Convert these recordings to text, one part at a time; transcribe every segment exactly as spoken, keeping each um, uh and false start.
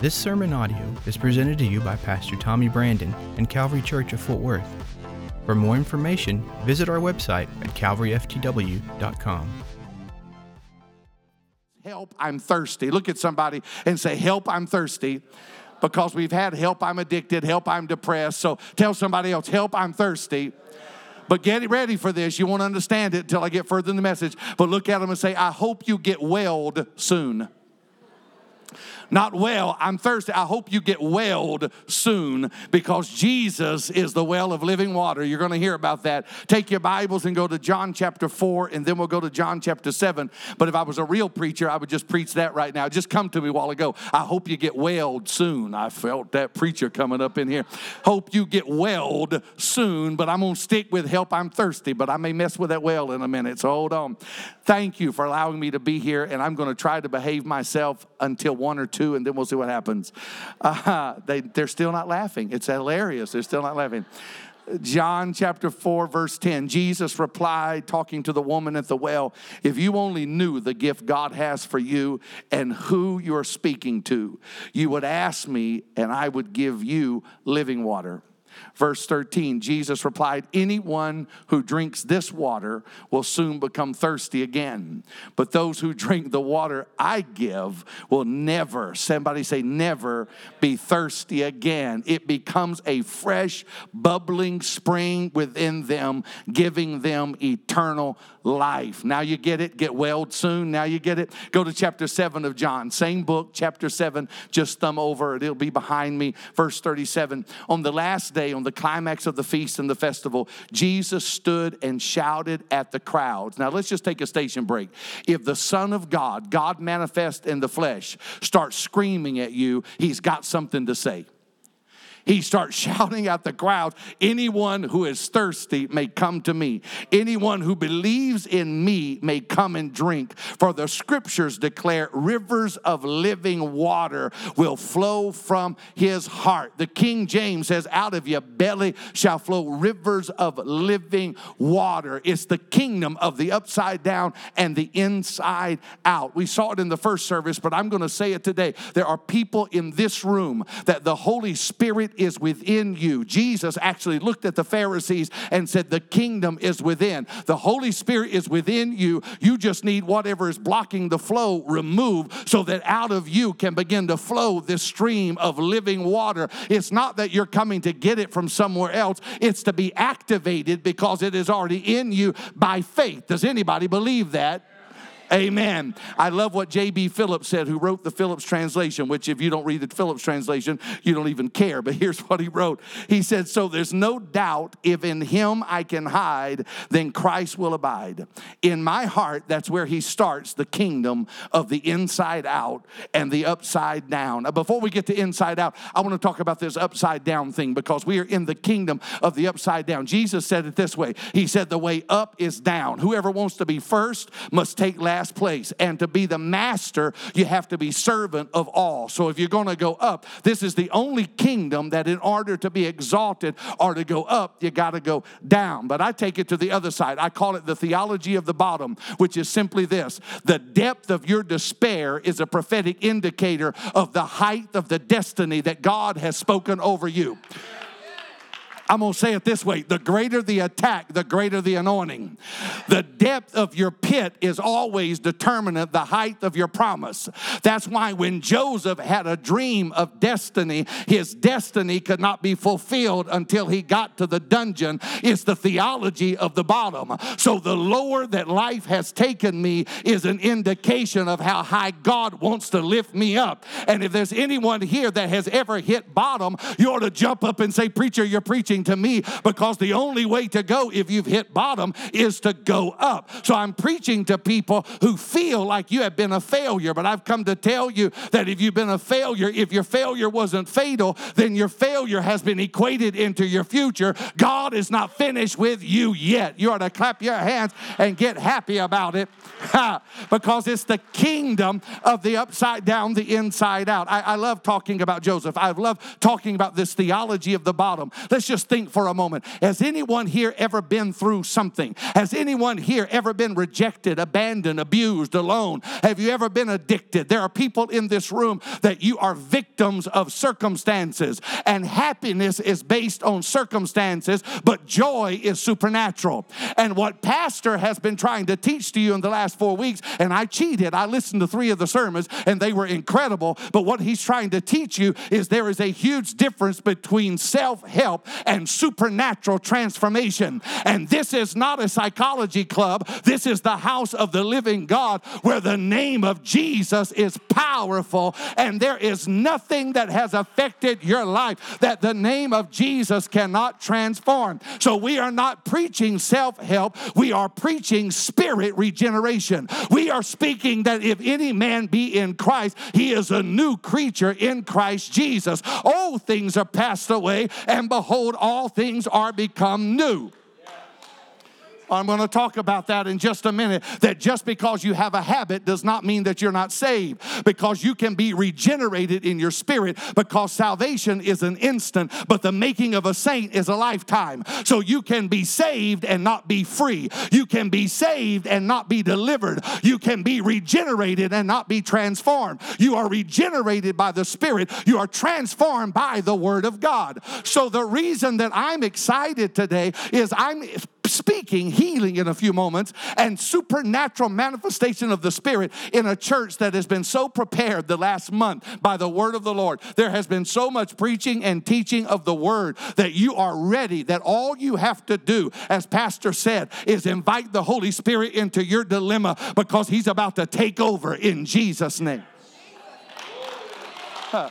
This sermon audio is presented to you by Pastor Tommy Brandon and Calvary Church of Fort Worth. For more information, visit our website at calvary f t w dot com. Help, I'm thirsty. Look at somebody and say, help, I'm thirsty. Because we've had help, I'm addicted, help, I'm depressed. So tell somebody else, help, I'm thirsty. But get ready for this. You won't understand it until I get further in the message. But look at them and say, I hope you get welled soon. Not well, I'm thirsty. I hope you get welled soon, because Jesus is the well of living water. You're going to hear about that. Take your Bibles and go to John chapter four, and then we'll go to John chapter seven. But if I was a real preacher, I would just preach that right now. Just come to me a while ago. I hope you get welled soon. I felt that preacher coming up in here. Hope you get welled soon, but I'm going to stick with help, I'm thirsty, but I may mess with that well in a minute, so hold on. Thank you for allowing me to be here, and I'm going to try to behave myself until one or two. Two, and then we'll see what happens. Uh, they, they're still not laughing. It's hilarious. They're still not laughing. John chapter four, verse ten. Jesus replied, talking to the woman at the well, if you only knew the gift God has for you and who you're speaking to, you would ask me, and I would give you living water. Verse thirteen, Jesus replied, anyone who drinks this water will soon become thirsty again. But those who drink the water I give will never, somebody say never, be thirsty again. It becomes a fresh, bubbling spring within them, giving them eternal life. Now you get it? Get welled soon. Now you get it? Go to chapter seven of John. Same book, chapter seven. Just thumb over it. It'll be behind me. Verse thirty-seven, on the last day, on the climax of the feast and the festival, Jesus stood and shouted at the crowds. Now, let's just take a station break. If the Son of God, God manifest in the flesh, starts screaming at you, he's got something to say. He starts shouting at the crowd, anyone who is thirsty may come to me. Anyone who believes in me may come and drink. For the scriptures declare rivers of living water will flow from his heart. The King James says, out of your belly shall flow rivers of living water. It's the kingdom of the upside down and the inside out. We saw it in the first service, but I'm going to say it today. There are people in this room that the Holy Spirit is within you. Jesus actually looked at the Pharisees and said, the kingdom is within. The Holy Spirit is within you. You just need whatever is blocking the flow removed so that out of you can begin to flow this stream of living water. It's not that you're coming to get it from somewhere else. It's to be activated because it is already in you by faith. Does anybody believe that? Amen. I love what J B Phillips said, who wrote the Phillips translation, which if you don't read the Phillips translation, you don't even care. But here's what he wrote. He said, so there's no doubt if in him I can hide, then Christ will abide. In my heart, that's where he starts the kingdom of the inside out and the upside down. Now, before we get to inside out, I want to talk about this upside down thing, because we are in the kingdom of the upside down. Jesus said it this way. He said, the way up is down. Whoever wants to be first must take last place, and to be the master, you have to be servant of all. So if you're going to go up, this is the only kingdom that in order to be exalted or to go up, you got to go down. But I take it to the other side. I call it the theology of the bottom, which is simply this. The depth of your despair is a prophetic indicator of the height of the destiny that God has spoken over you. I'm going to say it this way. The greater the attack, the greater the anointing. The depth of your pit is always determinant the height of your promise. That's why when Joseph had a dream of destiny, his destiny could not be fulfilled until he got to the dungeon. It's the theology of the bottom. So the lower that life has taken me is an indication of how high God wants to lift me up. And if there's anyone here that has ever hit bottom, you ought to jump up and say, preacher, you're preaching to me, because the only way to go if you've hit bottom is to go up. So I'm preaching to people who feel like you have been a failure, but I've come to tell you that if you've been a failure, if your failure wasn't fatal, then your failure has been equated into your future. God is not finished with you yet. You are to clap your hands and get happy about it because it's the kingdom of the upside down, the inside out. I, I love talking about Joseph. I love talking about this theology of the bottom. Let's just just think for a moment. Has anyone here ever been through something? Has anyone here ever been rejected, abandoned, abused, alone? Have you ever been addicted? There are people in this room that you are victims of circumstances, and happiness is based on circumstances, but joy is supernatural. And what Pastor has been trying to teach to you in the last four weeks, and I cheated. I listened to three of the sermons, and they were incredible, but what he's trying to teach you is there is a huge difference between self-help and supernatural transformation. And this is not a psychology club. This is the house of the living God, where the name of Jesus is powerful, and there is nothing that has affected your life that the name of Jesus cannot transform. So we are not preaching self-help. We are preaching spirit regeneration. We are speaking that if any man be in Christ, he is a new creature in Christ Jesus. Old things are passed away, and behold, all things are become new. I'm going to talk about that in just a minute, that just because you have a habit does not mean that you're not saved, because you can be regenerated in your spirit, because salvation is an instant, but the making of a saint is a lifetime. So you can be saved and not be free. You can be saved and not be delivered. You can be regenerated and not be transformed. You are regenerated by the Spirit. You are transformed by the Word of God. So the reason that I'm excited today is I'm speaking healing in a few moments and supernatural manifestation of the Spirit in a church that has been so prepared the last month by the Word of the Lord. There has been so much preaching and teaching of the Word that you are ready, that all you have to do, as Pastor said, is invite the Holy Spirit into your dilemma, because He's about to take over in Jesus' name. Huh.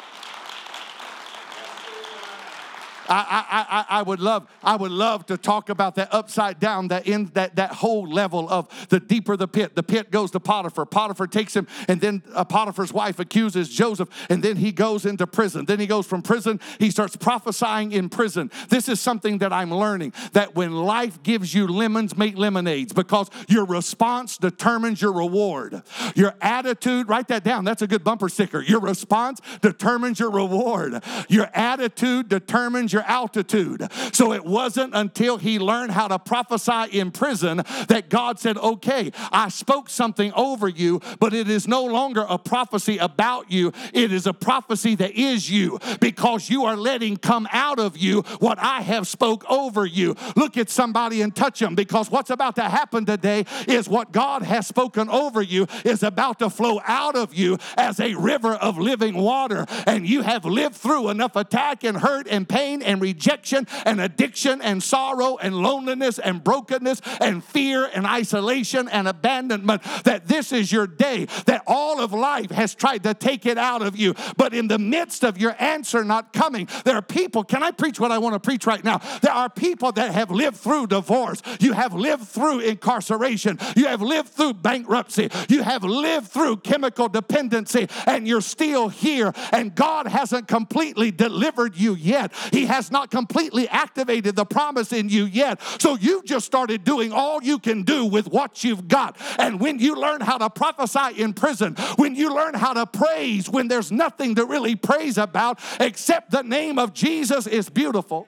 I, I, I would love I would love to talk about that upside down, that in that, that whole level of the deeper the pit. The pit goes to Potiphar. Potiphar takes him, and then Potiphar's wife accuses Joseph, and then he goes into prison. Then he goes from prison. He starts prophesying in prison. This is something that I'm learning, that when life gives you lemons, make lemonades, because your response determines your reward. Your attitude, write that down. That's a good bumper sticker. Your response determines your reward. Your attitude determines your altitude. So it wasn't until he learned how to prophesy in prison that God said, okay, I spoke something over you, but it is no longer a prophecy about you. It is a prophecy that is you, because you are letting come out of you what I have spoke over you. Look at somebody and touch them, because what's about to happen today is what God has spoken over you is about to flow out of you as a river of living water, and you have lived through enough attack and hurt and pain and rejection and addiction and sorrow and loneliness and brokenness and fear and isolation and abandonment, that this is your day, that all of life has tried to take it out of you. But in the midst of your answer not coming, there are people, can I preach what I want to preach right now? There are people that have lived through divorce. You have lived through incarceration. You have lived through bankruptcy. You have lived through chemical dependency, and you're still here, and God hasn't completely delivered you yet. He has not completely activated the promise in you yet. So you just started doing all you can do with what you've got. And when you learn how to prophesy in prison, when you learn how to praise when there's nothing to really praise about, except the name of Jesus is beautiful.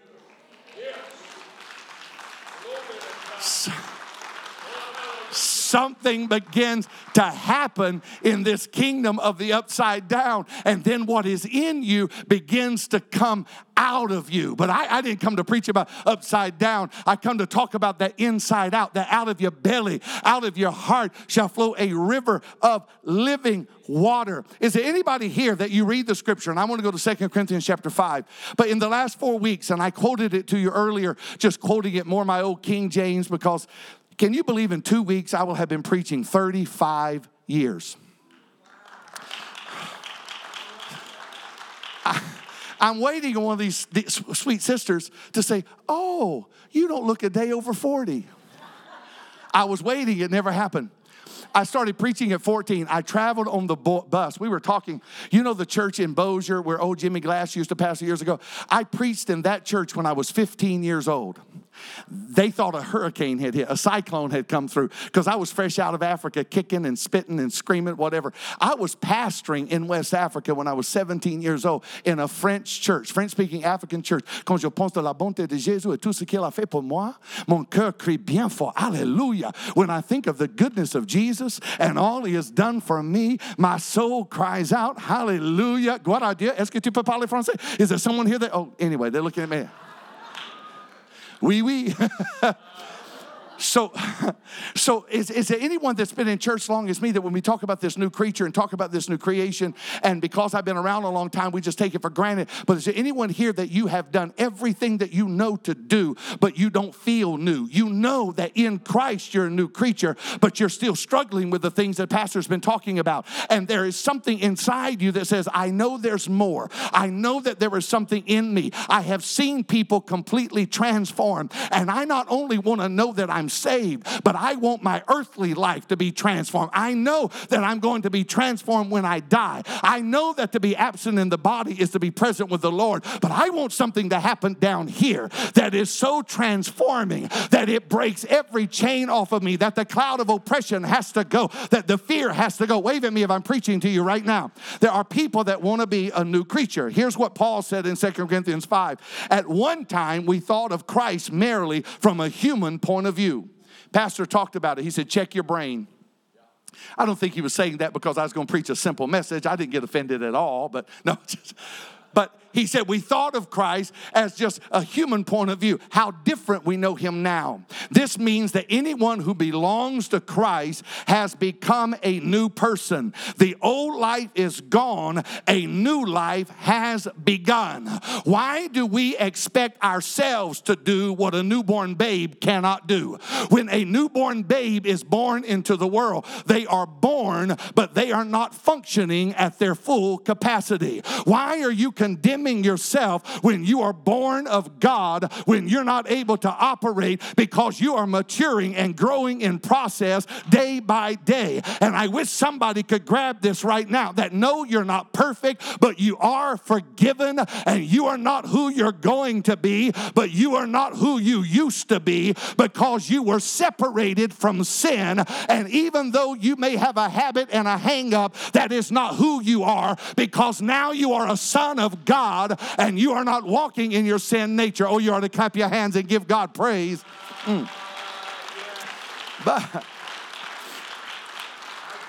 So, something begins to happen in this kingdom of the upside down, and then what is in you begins to come out of you. But I, I didn't come to preach about upside down. I come to talk about that inside out, that out of your belly, out of your heart shall flow a river of living water. Is there anybody here that you read the scripture? And I want to go to Second Corinthians chapter five. But in the last four weeks, and I quoted it to you earlier, just quoting it more my old King James, because can you believe in two weeks I will have been preaching thirty-five years? I, I'm waiting on one of these, these sweet sisters to say, oh, you don't look a day over forty. I was waiting. It never happened. I started preaching at fourteen. I traveled on the bus. We were talking, you know, the church in Bossier where old Jimmy Glass used to pastor years ago. I preached in that church when I was fifteen years old. They thought a hurricane had hit, a cyclone had come through, because I was fresh out of Africa kicking and spitting and screaming, whatever. I was pastoring in West Africa when I was seventeen years old in a French church, French-speaking African church. Quand je pense de la bonté de Jésus et tout ce qu'il a fait pour moi, mon cœur crie bien fort, hallelujah. When I think of the goodness of Jesus and all he has done for me, my soul cries out, hallelujah. Gloire à Dieu. Est-ce que tu peux parler français? Is there someone here that, oh, anyway, they're looking at me. Oui, oui. So, so is, is there anyone that's been in church long as me that when we talk about this new creature and talk about this new creation, and because I've been around a long time, we just take it for granted. But is there anyone here that you have done everything that you know to do, but you don't feel new? You know that in Christ you're a new creature, but you're still struggling with the things that Pastor's been talking about. And there is something inside you that says, I know there's more. I know that there is something in me. I have seen people completely transformed. And I not only want to know that I'm saved, but I want my earthly life to be transformed. I know that I'm going to be transformed when I die. I know that to be absent in the body is to be present with the Lord, but I want something to happen down here that is so transforming that it breaks every chain off of me, that the cloud of oppression has to go, that the fear has to go. Wave at me if I'm preaching to you right now. There are people that want to be a new creature. Here's what Paul said in Second Corinthians five. At one time, we thought of Christ merely from a human point of view. Pastor talked about it. He said, check your brain. I don't think he was saying that because I was going to preach a simple message. I didn't get offended at all, but no. Just, but he said, we thought of Christ as just a human point of view, how different we know him now. This means that anyone who belongs to Christ has become a new person. The old life is gone. A new life has begun. Why do we expect ourselves to do what a newborn babe cannot do? When a newborn babe is born into the world, they are born, but they are not functioning at their full capacity. Why are you condemning yourself when you are born of God, when you're not able to operate because you are maturing and growing in process day by day? And I wish somebody could grab this right now, that no, you're not perfect, but you are forgiven, and you are not who you're going to be, but you are not who you used to be, because you were separated from sin. And even though you may have a habit and a hang up, that is not who you are, because now you are a son of God, and you are not walking in your sin nature. Oh, you ought to clap your hands and give God praise. Mm. But,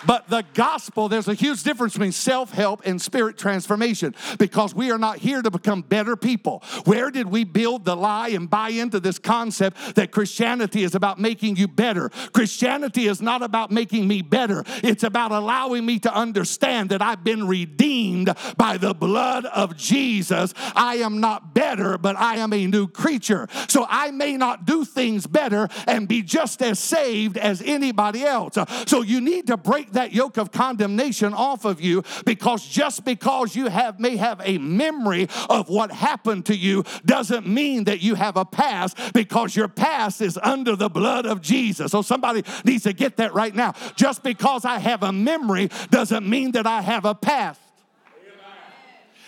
but the gospel, there's a huge difference between self-help and spirit transformation, because we are not here to become better people. Where did we build the lie and buy into this concept that Christianity is about making you better? Christianity is not about making me better. It's about allowing me to understand that I've been redeemed by the blood of Jesus. I am not better, but I am a new creature. So I may not do things better and be just as saved as anybody else. So you need to break that yoke of condemnation off of you, because just because you have may have a memory of what happened to you doesn't mean that you have a past, because your past is under the blood of Jesus. So somebody needs to get that right now. Just because I have a memory doesn't mean that I have a past.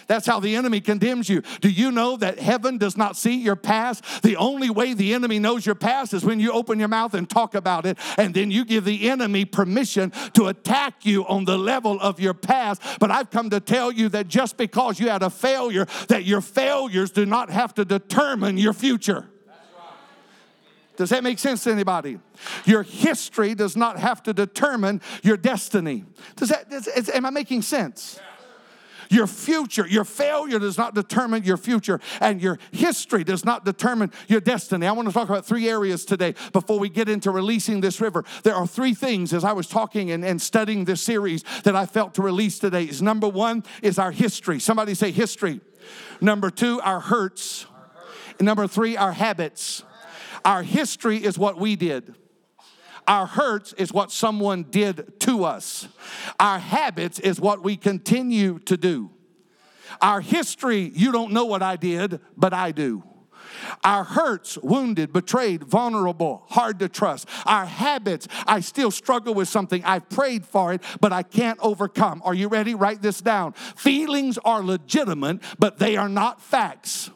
That's how the enemy condemns you. Do you know that heaven does not see your past? The only way the enemy knows your past is when you open your mouth and talk about it, and then you give the enemy permission to attack you on the level of your past. But I've come to tell you that just because you had a failure, that your failures do not have to determine your future. Does that make sense to anybody? Your history does not have to determine your destiny. Does that? Is, is, am I making sense? Yeah. Your future, your failure does not determine your future, and your history does not determine your destiny. I want to talk about three areas today before we get into releasing this river. There are three things as I was talking and, and studying this series that I felt to release today. Is number one is our history. Somebody say history. Number two, our hurts. And number three, our habits. Our history is what we did. Our hurts is what someone did to us. Our habits is what we continue to do. Our history, you don't know what I did, but I do. Our hurts, wounded, betrayed, vulnerable, hard to trust. Our habits, I still struggle with something. I've prayed for it, but I can't overcome. Are you ready? Write this down. Feelings are legitimate, but they are not facts.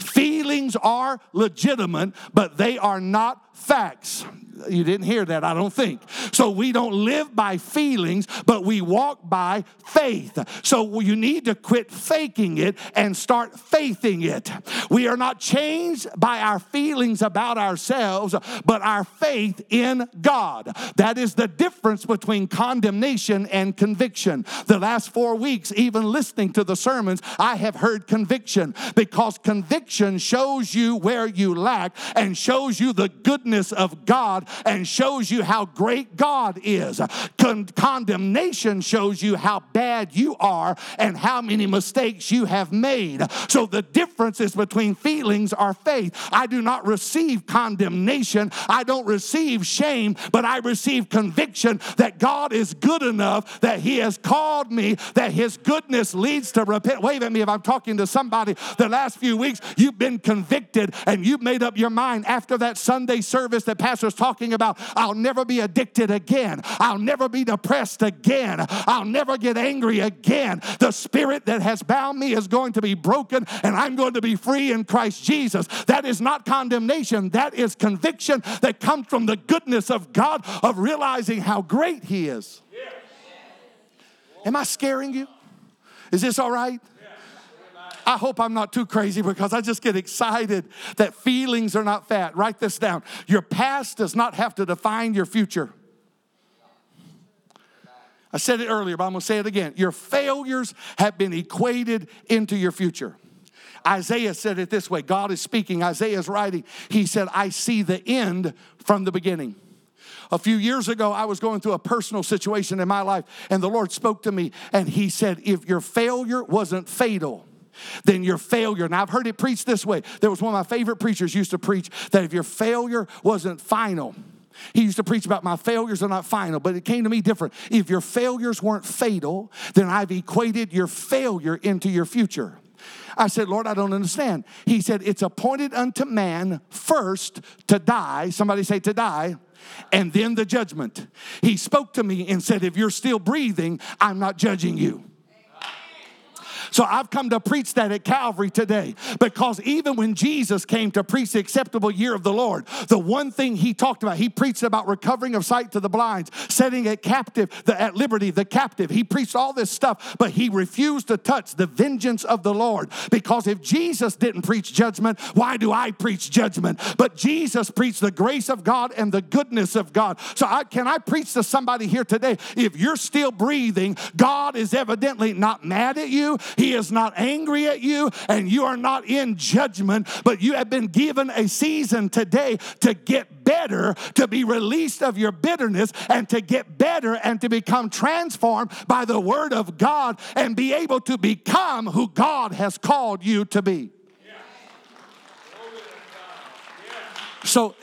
Feelings are legitimate, but they are not facts. You didn't hear that, I don't think. So we don't live by feelings, but we walk by faith. So you need to quit faking it and start faithing it. We are not changed by our feelings about ourselves, but our faith in God. That is the difference between condemnation and conviction. The last four weeks, even listening to the sermons, I have heard conviction, because conviction shows you where you lack and shows you the goodness of God and shows you how great God is. Con- condemnation shows you how bad you are and how many mistakes you have made. So the difference is between feelings or faith. I do not receive condemnation. I don't receive shame, but I receive conviction that God is good enough, that He has called me, that His goodness leads to repent. Wave at me if I'm talking to somebody. The last few weeks, you've been convicted and you've made up your mind after that Sunday service that Pastor's talking about, I'll never be addicted again. I'll never be depressed again. I'll never get angry again. The spirit that has bound me is going to be broken, and I'm going to be free in Christ Jesus. That is not condemnation. That is conviction that comes from the goodness of God, of realizing how great He is. Yes. Am I scaring you? Is this all right? I hope I'm not too crazy, because I just get excited that feelings are not fat. Write this down. Your past does not have to define your future. I said it earlier, but I'm going to say it again. Your failures have been equated into your future. Isaiah said it this way. God is speaking. Isaiah is writing. He said, I see the end from the beginning. A few years ago, I was going through a personal situation in my life, and the Lord spoke to me, and He said, if your failure wasn't fatal, then your failure, and I've heard it preached this way. There was one of my favorite preachers used to preach that if your failure wasn't final, he used to preach about my failures are not final, but it came to me different. If your failures weren't fatal, then I've equated your failure into your future. I said, Lord, I don't understand. He said, it's appointed unto man first to die. Somebody say to die. And then the judgment. He spoke to me and said, if you're still breathing, I'm not judging you. So I've come to preach that at Calvary today, because even when Jesus came to preach the acceptable year of the Lord, the one thing He talked about, He preached about recovering of sight to the blind, setting at captive, the, at liberty the captive. He preached all this stuff, but He refused to touch the vengeance of the Lord, because if Jesus didn't preach judgment, why do I preach judgment? But Jesus preached the grace of God and the goodness of God. So I, can I preach to somebody here today? If you're still breathing, God is evidently not mad at you. He is not angry at you, and you are not in judgment, but you have been given a season today to get better, to be released of your bitterness, and to get better and to become transformed by the Word of God and be able to become who God has called you to be. So,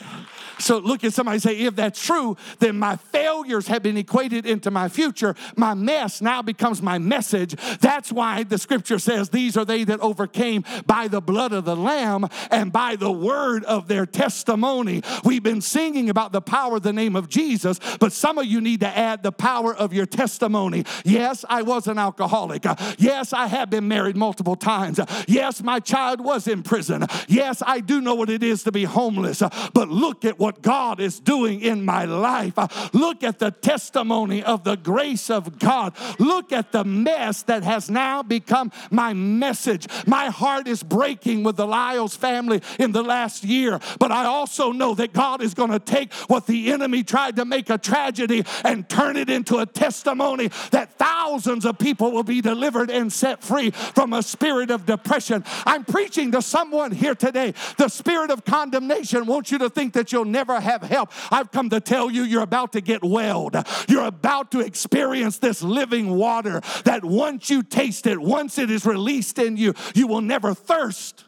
so look at somebody and say, if that's true, then my failures have been equated into my future. My mess now becomes my message. That's why the scripture says, these are they that overcame by the blood of the Lamb and by the word of their testimony. We've been singing about the power of the name of Jesus, but some of you need to add the power of your testimony. Yes, I was an alcoholic. Yes, I have been married multiple times. Yes, my child was in prison. Yes, I do know what it is to be homeless, but look at what What God is doing in my life. Look at the testimony of the grace of God. Look at the mess that has now become my message. My heart is breaking with the Lyles family in the last year, but I also know that God is going to take what the enemy tried to make a tragedy and turn it into a testimony, that thousands of people will be delivered and set free from a spirit of depression. I'm preaching to someone here today. The spirit of condemnation wants you to think that you'll never have help. I've come to tell you, you're about to get welled. You're about to experience this living water that once you taste it, once it is released in you, you will never thirst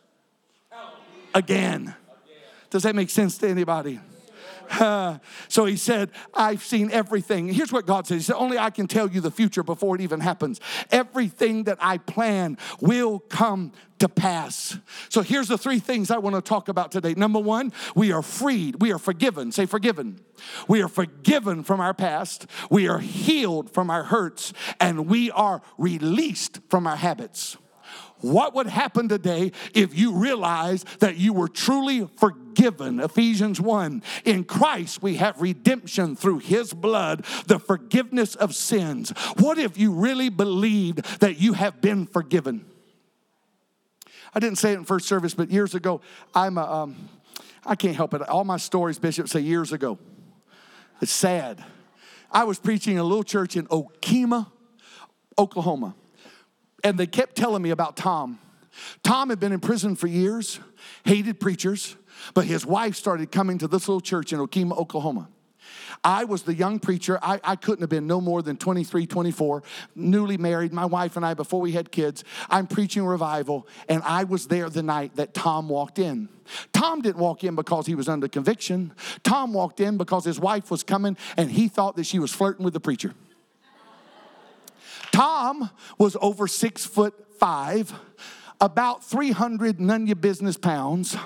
again. Does that make sense to anybody? Uh, so he said, I've seen everything. Here's what God says. He said, only I can tell you the future before it even happens. Everything that I plan will come to pass. So here's the three things I want to talk about today. Number one, we are freed. We are forgiven. Say forgiven. We are forgiven from our past. We are healed from our hurts. And we are released from our habits. What would happen today if you realized that you were truly forgiven? Ephesians one, in Christ we have redemption through his blood, the forgiveness of sins. What if you really believed that you have been forgiven? I didn't say it in first service, but years ago, I'm a, um, I can't help it. All my stories, Bishop, say years ago. It's sad. I was preaching in a little church in Okima, Oklahoma. And they kept telling me about Tom. Tom had been in prison for years, hated preachers, but his wife started coming to this little church in Okima, Oklahoma. I was the young preacher. I, I couldn't have been no more than twenty-three, twenty-four, newly married, my wife and I, before we had kids. I'm preaching revival, and I was there the night that Tom walked in. Tom didn't walk in because he was under conviction. Tom walked in because his wife was coming, and he thought that she was flirting with the preacher. Tom was over six foot five, about three hundred none-your-business pounds,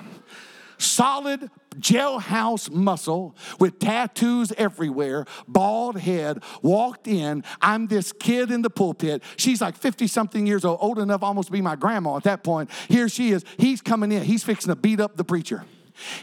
solid jailhouse muscle with tattoos everywhere, bald head, walked in. I'm this kid in the pulpit. She's like fifty-something years old, old enough almost to be my grandma at that point. Here she is. He's coming in. He's fixing to beat up the preacher.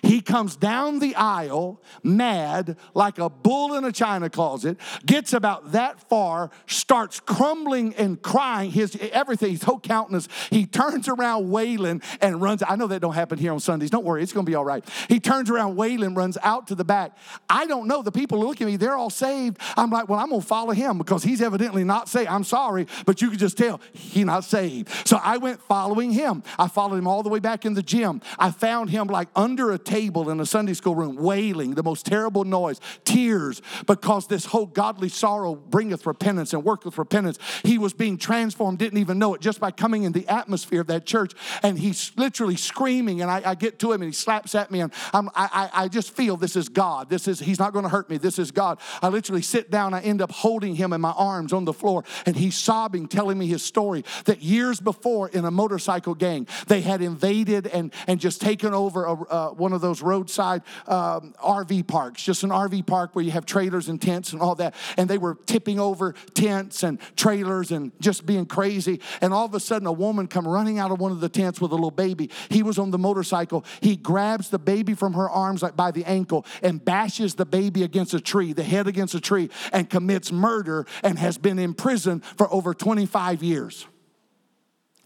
He comes down the aisle mad like a bull in a china closet, gets about that far, starts crumbling and crying, his everything, his whole countenance. He turns around wailing and runs. I know that don't happen here on Sundays. Don't worry, it's going to be all right. He turns around wailing, runs out to the back. I don't know. The people look at me. They're all saved. I'm like, well, I'm going to follow him because he's evidently not saved. I'm sorry, but you can just tell he's not saved. So I went following him. I followed him all the way back in the gym. I found him like under a table in a Sunday school room, wailing, the most terrible noise, tears, because this whole godly sorrow bringeth repentance and worketh repentance. He was being transformed, didn't even know it, just by coming in the atmosphere of that church, and he's literally screaming, and I, I get to him, and he slaps at me, and I'm, I, I just feel this is God. This is, he's not going to hurt me. This is God. I literally sit down. I end up holding him in my arms on the floor, and he's sobbing, telling me his story, that years before in a motorcycle gang, they had invaded and, and just taken over a, a one of those roadside um, R V parks, just an R V park where you have trailers and tents and all that. And they were tipping over tents and trailers and just being crazy. And all of a sudden, a woman come running out of one of the tents with a little baby. He was on the motorcycle. He grabs the baby from her arms like by the ankle and bashes the baby against a tree, the head against a tree, and commits murder and has been in prison for over twenty-five years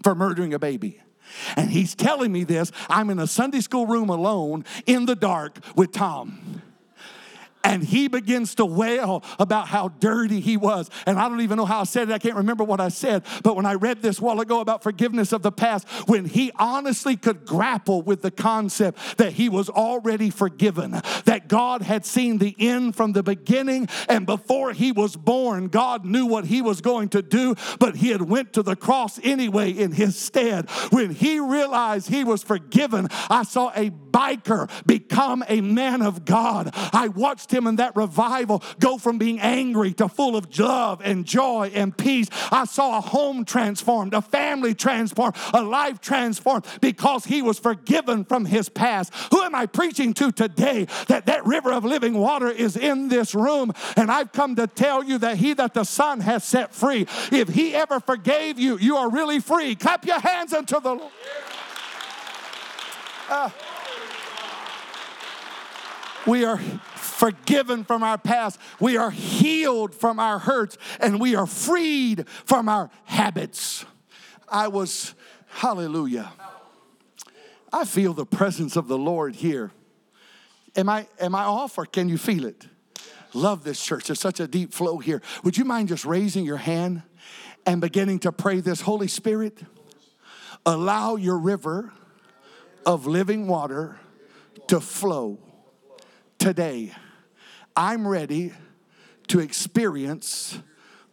for murdering a baby. And he's telling me this. I'm in a Sunday school room alone in the dark with Tom. And he begins to wail about how dirty he was. And I don't even know how I said it. I can't remember what I said. But when I read this while ago about forgiveness of the past, when he honestly could grapple with the concept that he was already forgiven, that God had seen the end from the beginning, and before he was born, God knew what he was going to do, but he had went to the cross anyway in his stead. When he realized he was forgiven, I saw a biker become a man of God. I watched him. Him in that revival go from being angry to full of love and joy and peace. I saw a home transformed, a family transformed, a life transformed because he was forgiven from his past. Who am I preaching to today? That that river of living water is in this room, and I've come to tell you that he that the Son has set free, if he ever forgave you, you are really free. Clap your hands unto the Lord. Uh, we are forgiven from our past. We are healed from our hurts, and we are freed from our habits. I was, hallelujah. I feel the presence of the Lord here. Am I, am I off, or can you feel it? Love this church. There's such a deep flow here. Would you mind just raising your hand and beginning to pray this? Holy Spirit, allow your river of living water to flow today. I'm ready to experience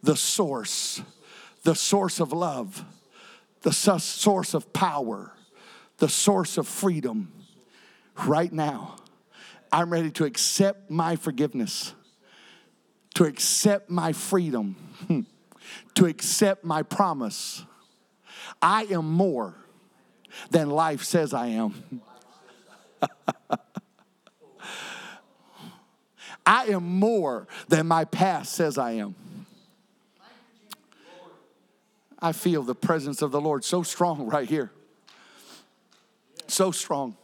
the source, the source of love, the source of power, the source of freedom. Right now, I'm ready to accept my forgiveness, to accept my freedom, to accept my promise. I am more than life says I am. I am more than my past says I am. I feel the presence of the Lord so strong right here. So strong.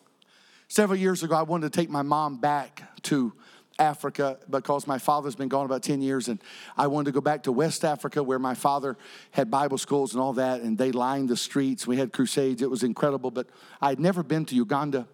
Several years ago, I wanted to take my mom back to Africa because my father's been gone about ten years, and I wanted to go back to West Africa where my father had Bible schools and all that, and they lined the streets. We had crusades. It was incredible, but I had never been to Uganda.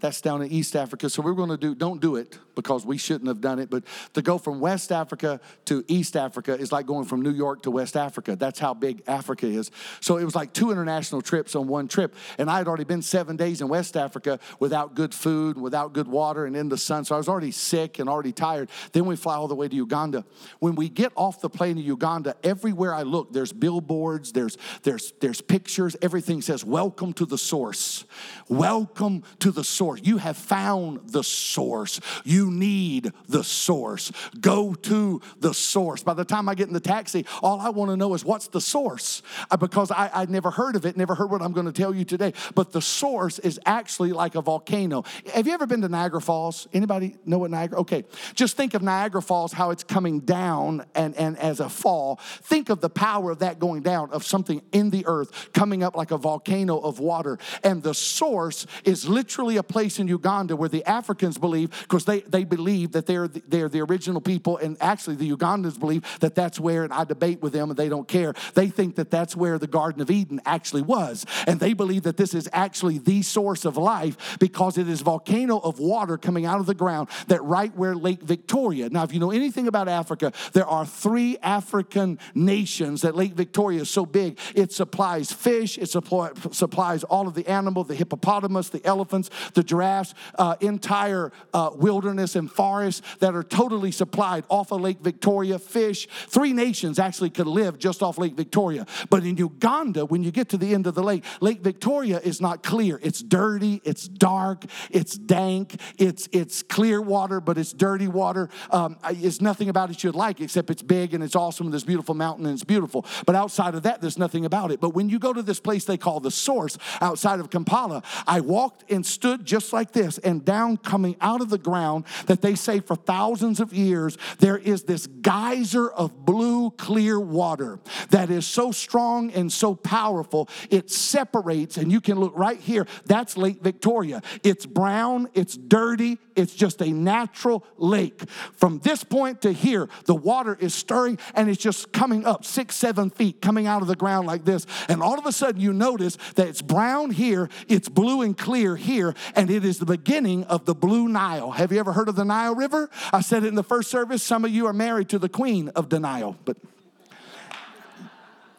That's down in East Africa. So we're going to do, don't do it because we shouldn't have done it, but to go from West Africa to East Africa is like going from New York to West Africa. That's how big Africa is. So it was like two international trips on one trip. And I had already been seven days in West Africa without good food, without good water, and in the sun. So I was already sick and already tired. Then we fly all the way to Uganda. When we get off the plane in Uganda, everywhere I look, there's billboards, there's, there's, there's pictures. Everything says, welcome to the source. Welcome to the source. You have found the source. You need the source. Go to the source. By the time I get in the taxi, all I want to know is what's the source? Because I, I never heard of it, never heard what I'm going to tell you today. But the source is actually like a volcano. Have you ever been to Niagara Falls? Anybody know what Niagara? Okay. Just think of Niagara Falls, how it's coming down and, and as a fall. Think of the power of that going down, of something in the earth coming up like a volcano of water. And the source is literally a place Place in Uganda where the Africans believe, because they, they believe that they're the, they're the original people, and actually the Ugandans believe that that's where, and I debate with them and they don't care, they think that that's where the Garden of Eden actually was, and they believe that this is actually the source of life because it is a volcano of water coming out of the ground that right where Lake Victoria. Now if you know anything about Africa, there are three African nations that Lake Victoria is so big, it supplies fish, it supply, supplies all of the animal, the hippopotamus, the elephants, the giraffes, uh, entire uh, wilderness and forests that are totally supplied off of Lake Victoria, fish. Three nations actually could live just off Lake Victoria. But in Uganda, when you get to the end of the lake, Lake Victoria is not clear. It's dirty, it's dark, it's dank, it's it's clear water, but it's dirty water. Um, it's nothing about it you'd like, except it's big and it's awesome and there's beautiful mountain and it's beautiful. But outside of that, there's nothing about it. But when you go to this place they call the source outside of Kampala, I walked and stood just like this, and down coming out of the ground that they say for thousands of years, there is this geyser of blue, clear water that is so strong and so powerful, it separates, and you can look right here, that's Lake Victoria. It's brown, it's dirty, it's just a natural lake. From this point to here, the water is stirring, and it's just coming up six, seven feet, coming out of the ground like this, and all of a sudden you notice that it's brown here, it's blue and clear here, and it is the beginning of the Blue Nile. Have you ever heard of the Nile River? I said it in the first service. Some of you are married to the queen of denial, but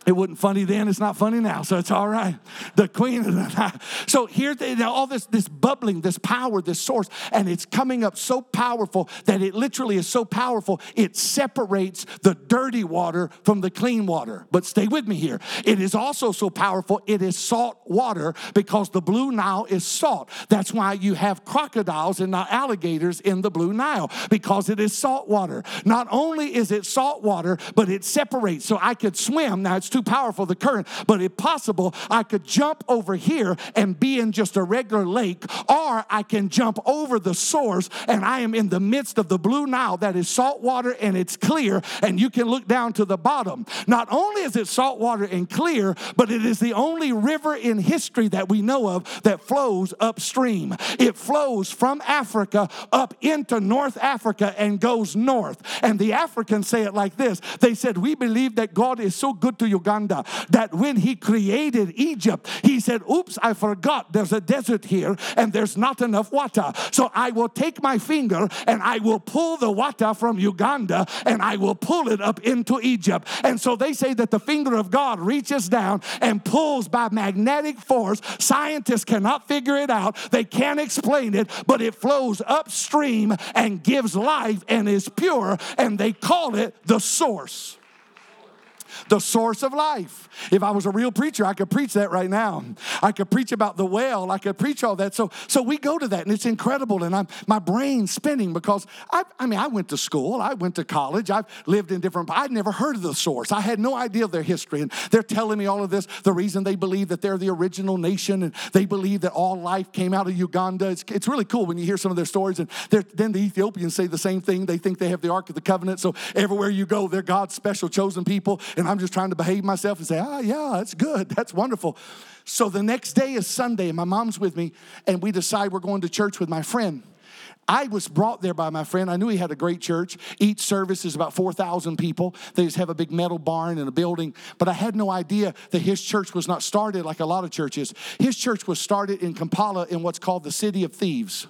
it wasn't funny then. It's not funny now, so it's all right. The queen of the Nile. So here, they, all this, this bubbling, this power, this source, and it's coming up so powerful that it literally is so powerful, it separates the dirty water from the clean water. But stay with me here. It is also so powerful, it is salt water because the Blue Nile is salt. That's why you have crocodiles and not alligators in the Blue Nile, because it is salt water. Not only is it salt water, but it separates. So I could swim. Now, it's too powerful, the current, but if possible, I could jump over here and be in just a regular lake, or I can jump over the source and I am in the midst of the Blue Nile that is salt water and it's clear, and you can look down to the bottom. Not only is it salt water and clear, but it is the only river in history that we know of that flows upstream. It flows from Africa up into North Africa and goes north. And the Africans say it like this. They said, we believe that God is so good to you, Uganda, that when he created Egypt, he said, oops, I forgot there's a desert here and there's not enough water. So I will take my finger and I will pull the water from Uganda and I will pull it up into Egypt. And so they say that the finger of God reaches down and pulls by magnetic force. Scientists cannot figure it out. They can't explain it, but it flows upstream and gives life and is pure, and they call it the source. The source of life. If I was a real preacher, I could preach that right now. I could preach about the well. I could preach all that. So so we go to that, and it's incredible, and I'm my brain's spinning because, I I mean, I went to school. I went to college. I've lived in different, I'd never heard of the source. I had no idea of their history, and they're telling me all of this. The reason they believe that they're the original nation, and they believe that all life came out of Uganda. It's, it's really cool when you hear some of their stories, and then the Ethiopians say the same thing. They think they have the Ark of the Covenant, so everywhere you go, they're God's special chosen people. and I'm just trying to behave myself and say, ah, yeah, that's good. That's wonderful. So the next day is Sunday, and my mom's with me, and we decide we're going to church with my friend. I was brought there by my friend. I knew he had a great church. Each service is about four thousand people. They just have a big metal barn and a building. But I had no idea that his church was not started like a lot of churches. His church was started in Kampala in what's called the City of Thieves.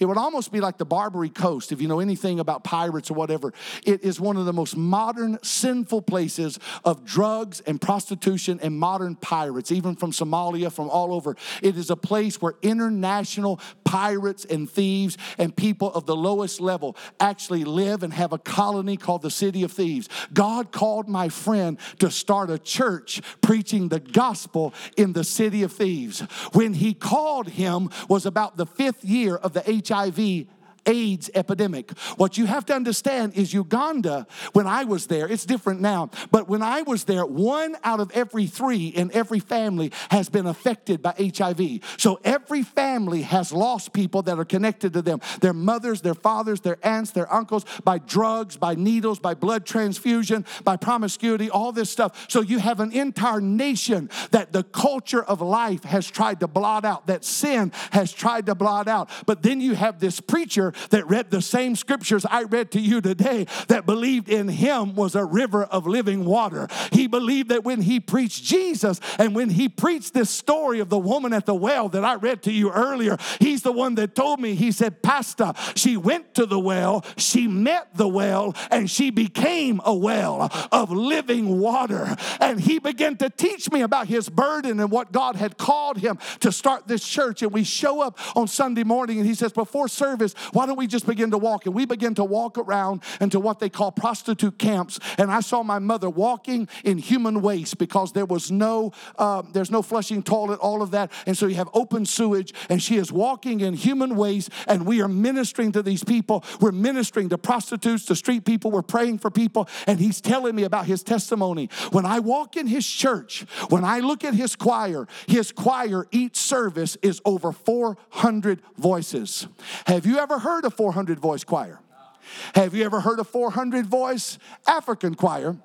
It would almost be like the Barbary Coast, if you know anything about pirates or whatever. It is one of the most modern, sinful places of drugs and prostitution and modern pirates, even from Somalia, from all over. It is a place where international pirates and thieves and people of the lowest level actually live and have a colony called the City of Thieves. God called my friend to start a church preaching the gospel in the City of Thieves. When he called him was about the fifth year of the H I V AIDS epidemic. What you have to understand is Uganda, when I was there, it's different now, but when I was there, one out of every three in every family has been affected by H I V. So every family has lost people that are connected to them. Their mothers, their fathers, their aunts, their uncles, by drugs, by needles, by blood transfusion, by promiscuity, all this stuff. So you have an entire nation that the culture of life has tried to blot out, that sin has tried to blot out. But then you have this preacher that read the same scriptures I read to you today, that believed in him was a river of living water. He believed that when he preached Jesus and when he preached this story of the woman at the well that I read to you earlier, he's the one that told me, he said, Pastor, she went to the well, she met the well, and she became a well of living water. And he began to teach me about his burden and what God had called him to start this church. And we show up on Sunday morning and he says, before service, why Why don't we just begin to walk? And we begin to walk around into what they call prostitute camps. And I saw my mother walking in human waste because there was no, uh, there's no flushing toilet, all of that. And so you have open sewage, and she is walking in human waste, and we are ministering to these people. We're ministering to prostitutes, to street people. We're praying for people. And he's telling me about his testimony. When I walk in his church, when I look at his choir, his choir, each service is over four hundred voices. Have you ever heard a four hundred voice choir? Have you ever heard a four hundred voice African choir?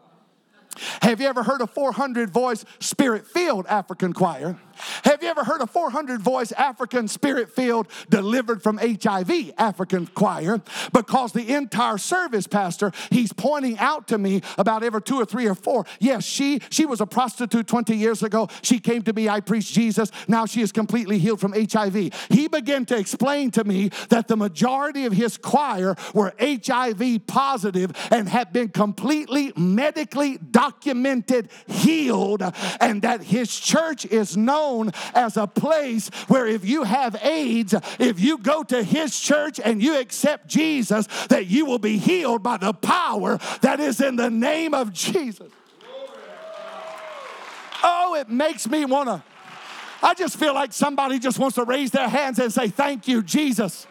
Have you ever heard a four hundred voice spirit-filled African choir? Have you ever heard a four hundred voice African spirit-filled delivered from H I V African choir? Because the entire service, Pastor, he's pointing out to me about every two or three or four. Yes, she she was a prostitute twenty years ago. She came to me. I preached Jesus. Now she is completely healed from H I V. He began to explain to me that the majority of his choir were H I V positive and had been completely medically documented healed, and that his church is known as a place where if you have AIDS, if you go to his church and you accept Jesus, that you will be healed by the power that is in the name of Jesus. Oh, it makes me want to, I just feel like somebody just wants to raise their hands and say, thank you, Jesus.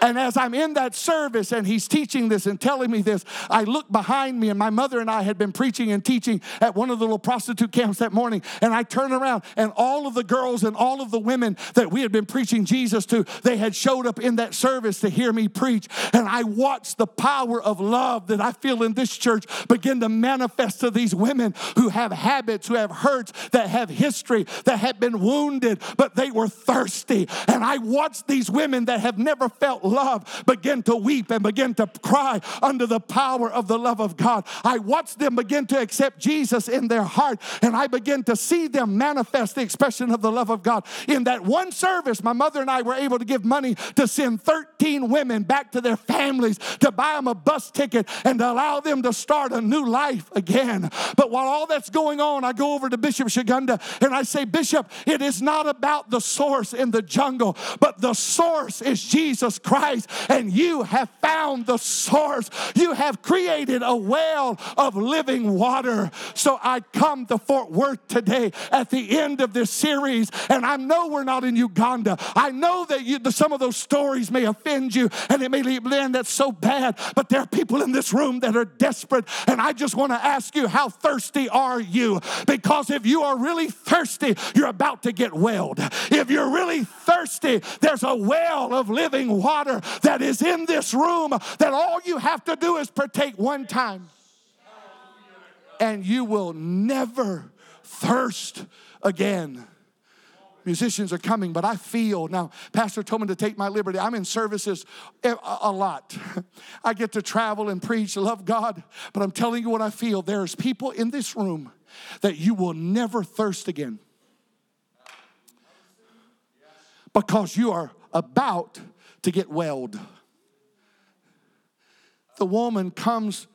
And as I'm in that service and he's teaching this and telling me this, I look behind me, and my mother and I had been preaching and teaching at one of the little prostitute camps that morning. And I turn around, and all of the girls and all of the women that we had been preaching Jesus to, they had showed up in that service to hear me preach. And I watched the power of love that I feel in this church begin to manifest to these women who have habits, who have hurts, that have history, that had been wounded, but they were thirsty. And I watched these women that have never felt love begin to weep and begin to cry under the power of the love of God. I watched them begin to accept Jesus in their heart, and I began to see them manifest the expression of the love of God. In that one service, my mother and I were able to give money to send thirteen women back to their families, to buy them a bus ticket and to allow them to start a new life again. But while all that's going on, I go over to Bishop Shagunda and I say, Bishop, it is not about the source in the jungle, but the source is Jesus Christ. Christ, and you have found the source. You have created a well of living water. So I come to Fort Worth today at the end of this series, and I know we're not in Uganda. I know that you, some of those stories may offend you, and it may be, man, that's so bad, but there are people in this room that are desperate, and I just want to ask you, how thirsty are you? Because if you are really thirsty, you're about to get welled. If you're really thirsty, there's a well of living water that is in this room, that all you have to do is partake one time. and you will never thirst again. Musicians are coming, but I feel now, Pastor told me to take my liberty. I'm in services a lot. I get to travel and preach, love God, but I'm telling you what I feel. There's people in this room that you will never thirst again because you are about to get welled. The woman comes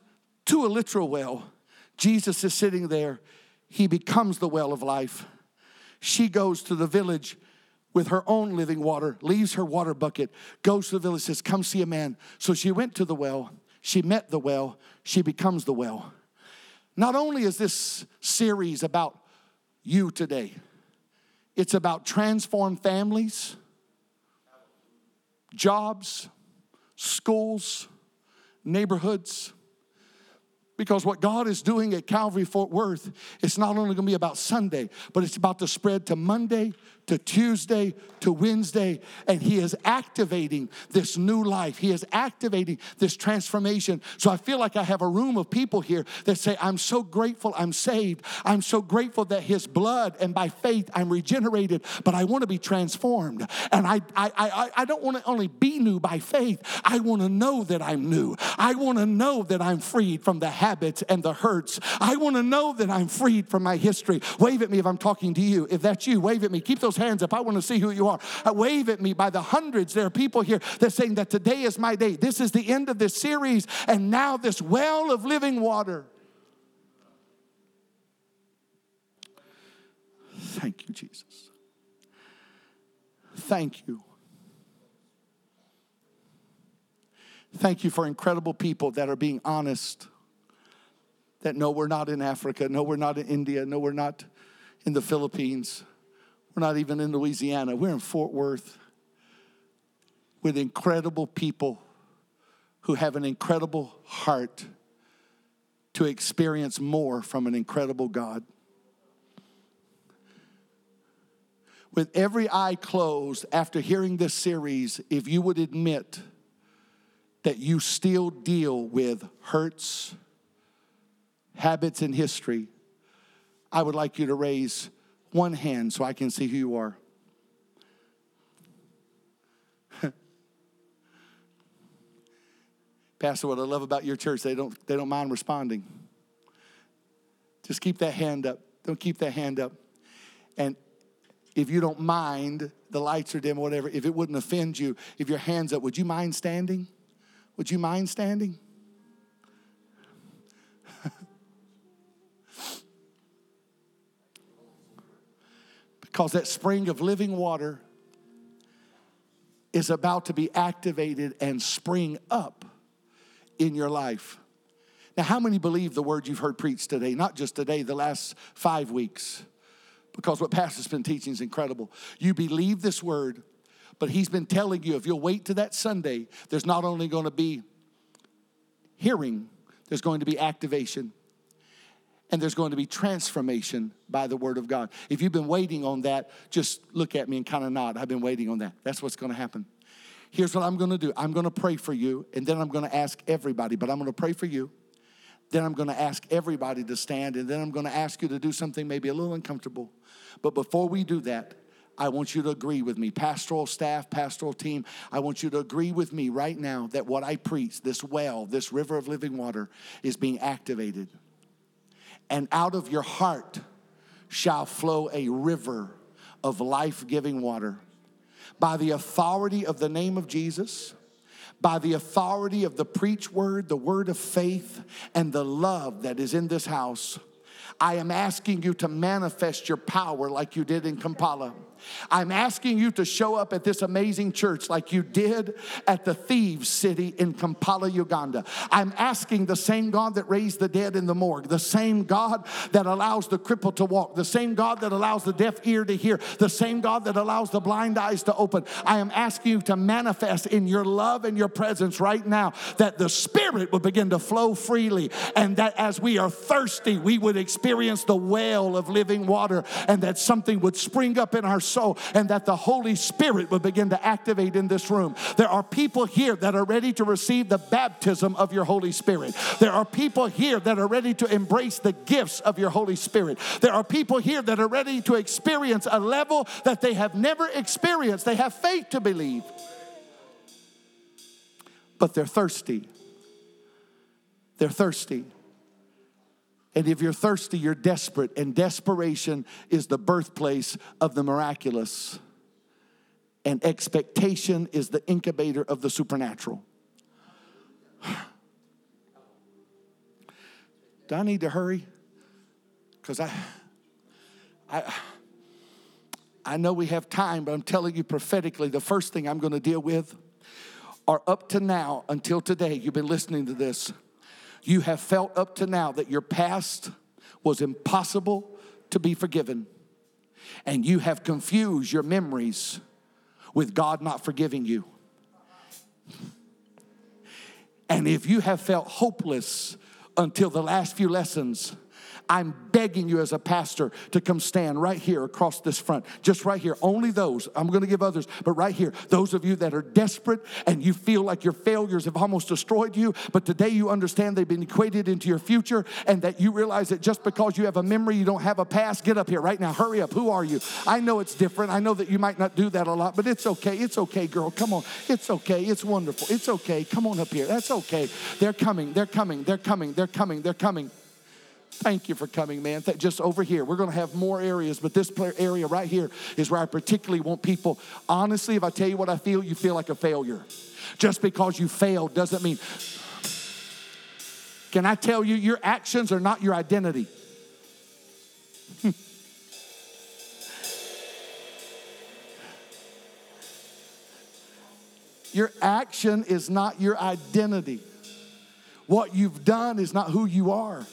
to a literal well. Jesus is sitting there. He becomes the well of life. She goes to the village with her own living water, leaves her water bucket, goes to the village, says, come see a man. So she went to the well. She met the well. She becomes the well. Not only is this series about you today, it's about transformed families, jobs, schools, neighborhoods. Because what God is doing at Calvary Fort Worth, it's not only going to be about Sunday, but it's about to spread to Monday, to Tuesday, to Wednesday. And he is activating this new life. He is activating this transformation. So I feel like I have a room of people here that say, I'm so grateful I'm saved. I'm so grateful that his blood and by faith I'm regenerated, but I want to be transformed. And I, I, I, I don't want to only be new by faith. I want to know that I'm new. I want to know that I'm freed from the habits and the hurts. I want to know that I'm freed from my history. Wave at me if I'm talking to you. If that's you, wave at me. Keep those hands up. I want to see who you are. Wave at me by the hundreds. There are people here that's saying that today is my day. This is the end of this series, and now this well of living water. Thank you, Jesus. Thank you. Thank you for incredible people that are being honest. That no, we're not in Africa. No, we're not in India. No, we're not in the Philippines. We're not even in Louisiana. We're in Fort Worth with incredible people who have an incredible heart to experience more from an incredible God. With every eye closed, after hearing this series, if you would admit that you still deal with hurts, habits, and history, I would like you to raise one hand so I can see who you are. Pastor, what I love about your church, they don't they don't mind responding. Just keep that hand up. Don't keep that hand up. And if you don't mind, the lights are dim or whatever, if it wouldn't offend you, if your hand's up, would you mind standing? Would you mind standing? Because that spring of living water is about to be activated and spring up in your life. Now, how many believe the word you've heard preached today? Not just today, the last five weeks. Because what Pastor's been teaching is incredible. You believe this word, but he's been telling you if you'll wait to that Sunday, there's not only going to be hearing, there's going to be activation. And there's going to be transformation by the word of God. If you've been waiting on that, just look at me and kind of nod. I've been waiting on that. That's what's going to happen. Here's what I'm going to do. I'm going to pray for you, and then I'm going to ask everybody. But I'm going to pray for you. Then I'm going to ask everybody to stand, and then I'm going to ask you to do something maybe a little uncomfortable. But before we do that, I want you to agree with me. Pastoral staff, pastoral team, I want you to agree with me right now that what I preach, this well, this river of living water, is being activated. And out of your heart shall flow a river of life-giving water. By the authority of the name of Jesus, by the authority of the preach word, the word of faith, and the love that is in this house, I am asking you to manifest your power like you did in Kampala. I'm asking you to show up at this amazing church like you did at the thieves' city in Kampala, Uganda. I'm asking the same God that raised the dead in the morgue, the same God that allows the cripple to walk, the same God that allows the deaf ear to hear, the same God that allows the blind eyes to open. I am asking you to manifest in your love and your presence right now that the Spirit would begin to flow freely, and that as we are thirsty, we would experience the well of living water, and that something would spring up in our soul, and that the Holy Spirit would begin to activate in this room. There are people here that are ready to receive the baptism of your Holy Spirit. There are people here that are ready to embrace the gifts of your Holy Spirit. There are people here that are ready to experience a level that they have never experienced. They have faith to believe, but they're thirsty. They're thirsty. And if you're thirsty, you're desperate. And desperation is the birthplace of the miraculous. And expectation is the incubator of the supernatural. Do I need to hurry? Because I, I, I know we have time, but I'm telling you prophetically, the first thing I'm going to deal with are up to now, until today, you've been listening to this. You have felt up to now that your past was impossible to be forgiven. And you have confused your memories with God not forgiving you. And if you have felt hopeless until the last few lessons, I'm begging you as a pastor to come stand right here across this front. Just right here. Only those. I'm going to give others. But right here, those of you that are desperate and you feel like your failures have almost destroyed you, but today you understand they've been equated into your future, and that you realize that just because you have a memory, you don't have a past. Get up here right now. Hurry up. Who are you? I know it's different. I know that you might not do that a lot, but it's okay. It's okay, girl. Come on. It's okay. It's wonderful. It's okay. Come on up here. That's okay. They're coming. They're coming. They're coming. They're coming. They're coming. Thank you for coming, man. Th- just over here. We're going to have more areas, but this area right here is where I particularly want people. Honestly, if I tell you what I feel, you feel like a failure. Just because you failed doesn't mean. Can I tell you, your actions are not your identity. Your action is not your identity. What you've done is not who you are.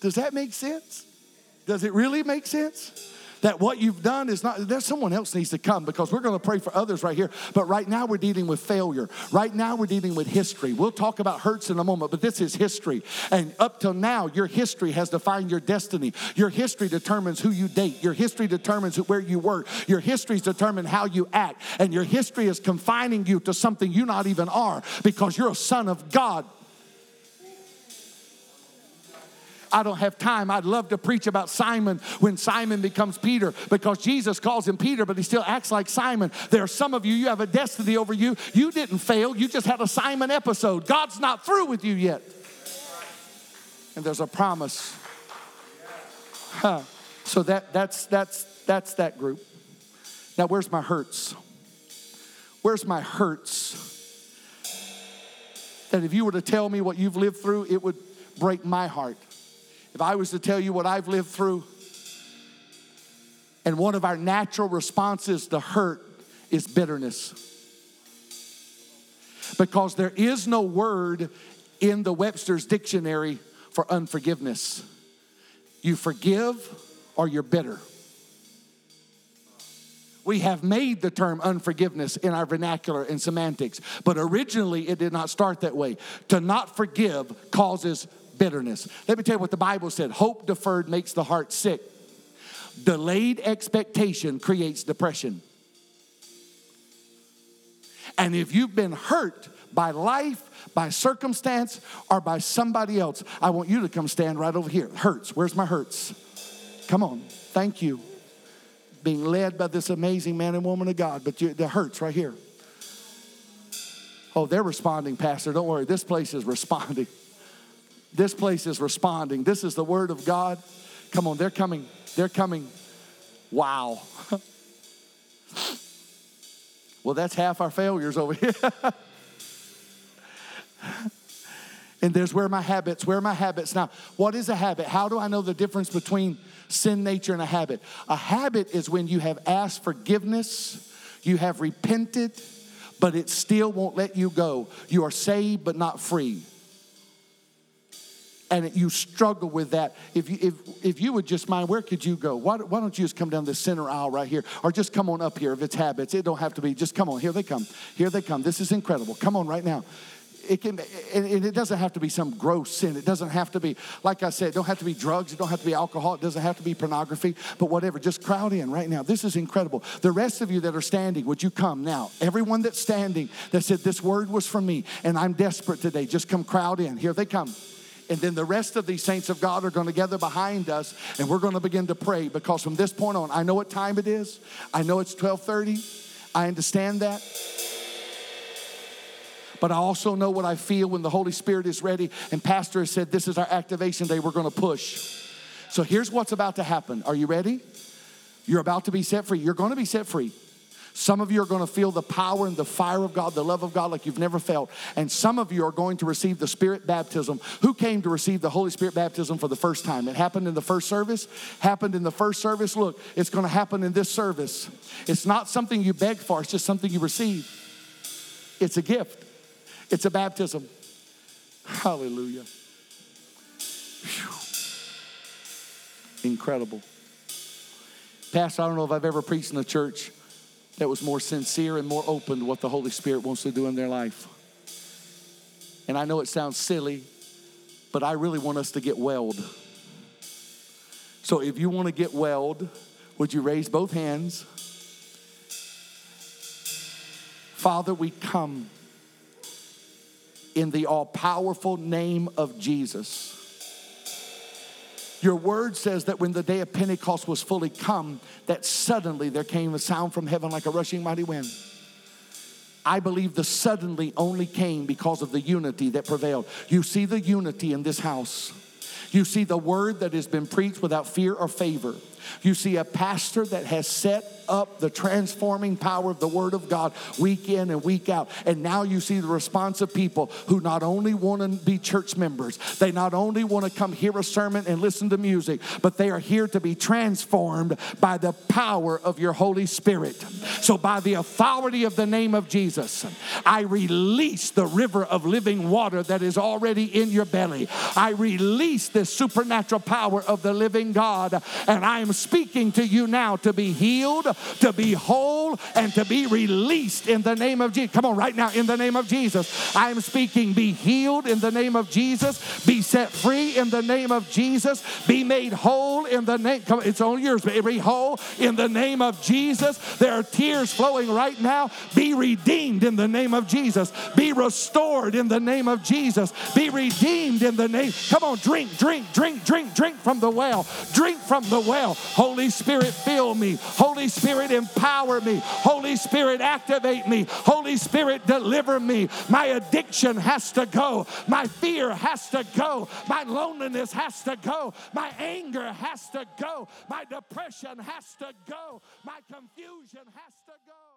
Does that make sense? Does it really make sense? That what you've done is not, there's someone else needs to come, because we're going to pray for others right here. But right now we're dealing with failure. Right now we're dealing with history. We'll talk about hurts in a moment, but this is history. And up till now, your history has defined your destiny. Your history determines who you date. Your history determines who, where you work. Your history's determined how you act. And your history is confining you to something you not even are, because you're a son of God. I don't have time. I'd love to preach about Simon when Simon becomes Peter, because Jesus calls him Peter, but he still acts like Simon. There are some of you, you have a destiny over you. You didn't fail. You just had a Simon episode. God's not through with you yet. And there's a promise. Huh. So that that's that's that's that group. Now, where's my hurts? Where's my hurts? That if you were to tell me what you've lived through, it would break my heart. If I was to tell you what I've lived through, and one of our natural responses to hurt is bitterness. Because there is no word in the Webster's dictionary for unforgiveness. You forgive or you're bitter. We have made the term unforgiveness in our vernacular and semantics, but originally it did not start that way. To not forgive causes bitterness. Let me tell you what the Bible said. Hope deferred makes the heart sick. Delayed expectation creates depression. And if you've been hurt by life, by circumstance, or by somebody else, I want you to come stand right over here. Hurts. Where's my hurts? Come on. Thank you. Being led by this amazing man and woman of God, but you, the hurts right here. Oh, they're responding, Pastor. Don't worry. This place is responding. This place is responding. This is the word of God. Come on, they're coming. They're coming. Wow. Well, that's half our failures over here. And there's where are my habits. Where are my habits? Now, what is a habit? How do I know the difference between sin nature and a habit? A habit is when you have asked forgiveness, you have repented, but it still won't let you go. You are saved but not free. And you struggle with that. If you if if you would just mind, where could you go? Why, why don't you just come down the center aisle right here? Or just come on up here if it's habits. It don't have to be. Just come on. Here they come. Here they come. This is incredible. Come on right now. It can, and it doesn't have to be some gross sin. It doesn't have to be, like I said, it don't have to be drugs. It don't have to be alcohol. It doesn't have to be pornography, but whatever. Just crowd in right now. This is incredible. The rest of you that are standing, would you come now? Everyone that's standing that said, this word was for me, and I'm desperate today, just come crowd in. Here they come. And then the rest of these saints of God are going to gather behind us, and we're going to begin to pray, because from this point on, I know what time it is. I know it's twelve thirty. I understand that. But I also know what I feel when the Holy Spirit is ready. And Pastor has said, this is our activation day. We're going to push. So here's what's about to happen. Are you ready? You're about to be set free. You're going to be set free. Some of you are going to feel the power and the fire of God, the love of God like you've never felt. And some of you are going to receive the Spirit baptism. Who came to receive the Holy Spirit baptism for the first time? It happened in the first service. Happened in the first service. Look, it's going to happen in this service. It's not something you beg for. It's just something you receive. It's a gift. It's a baptism. Hallelujah. Whew. Incredible. Pastor, I don't know if I've ever preached in a church that was more sincere and more open to what the Holy Spirit wants to do in their life. And I know it sounds silly, but I really want us to get welled. So if you want to get welled, would you raise both hands? Father, we come in the all-powerful name of Jesus. Your word says that when the day of Pentecost was fully come, that suddenly there came a sound from heaven like a rushing mighty wind. I believe the suddenly only came because of the unity that prevailed. You see the unity in this house. You see the word that has been preached without fear or favor. You see a pastor that has set up the transforming power of the Word of God week in and week out. And now you see the response of people who not only want to be church members, they not only want to come hear a sermon and listen to music, but they are here to be transformed by the power of your Holy Spirit. So by the authority of the name of Jesus, I release the river of living water that is already in your belly. I release this supernatural power of the living God, and I am speaking to you now to be healed, to be whole, and to be released in the name of Jesus. Come on, right now, in the name of Jesus. I am speaking, be healed in the name of Jesus. Be set free in the name of Jesus. Be made whole in the name, come on, it's on yours, be whole in the name of Jesus. There are tears flowing right now. Be redeemed in the name of Jesus. Be restored in the name of Jesus. Be redeemed in the name, come on, drink, drink, drink, drink, drink from the well. Drink from the well. Holy Spirit, fill me. Holy Spirit, empower me. Holy Spirit, activate me. Holy Spirit, deliver me. My addiction has to go. My fear has to go. My loneliness has to go. My anger has to go. My depression has to go. My confusion has to go.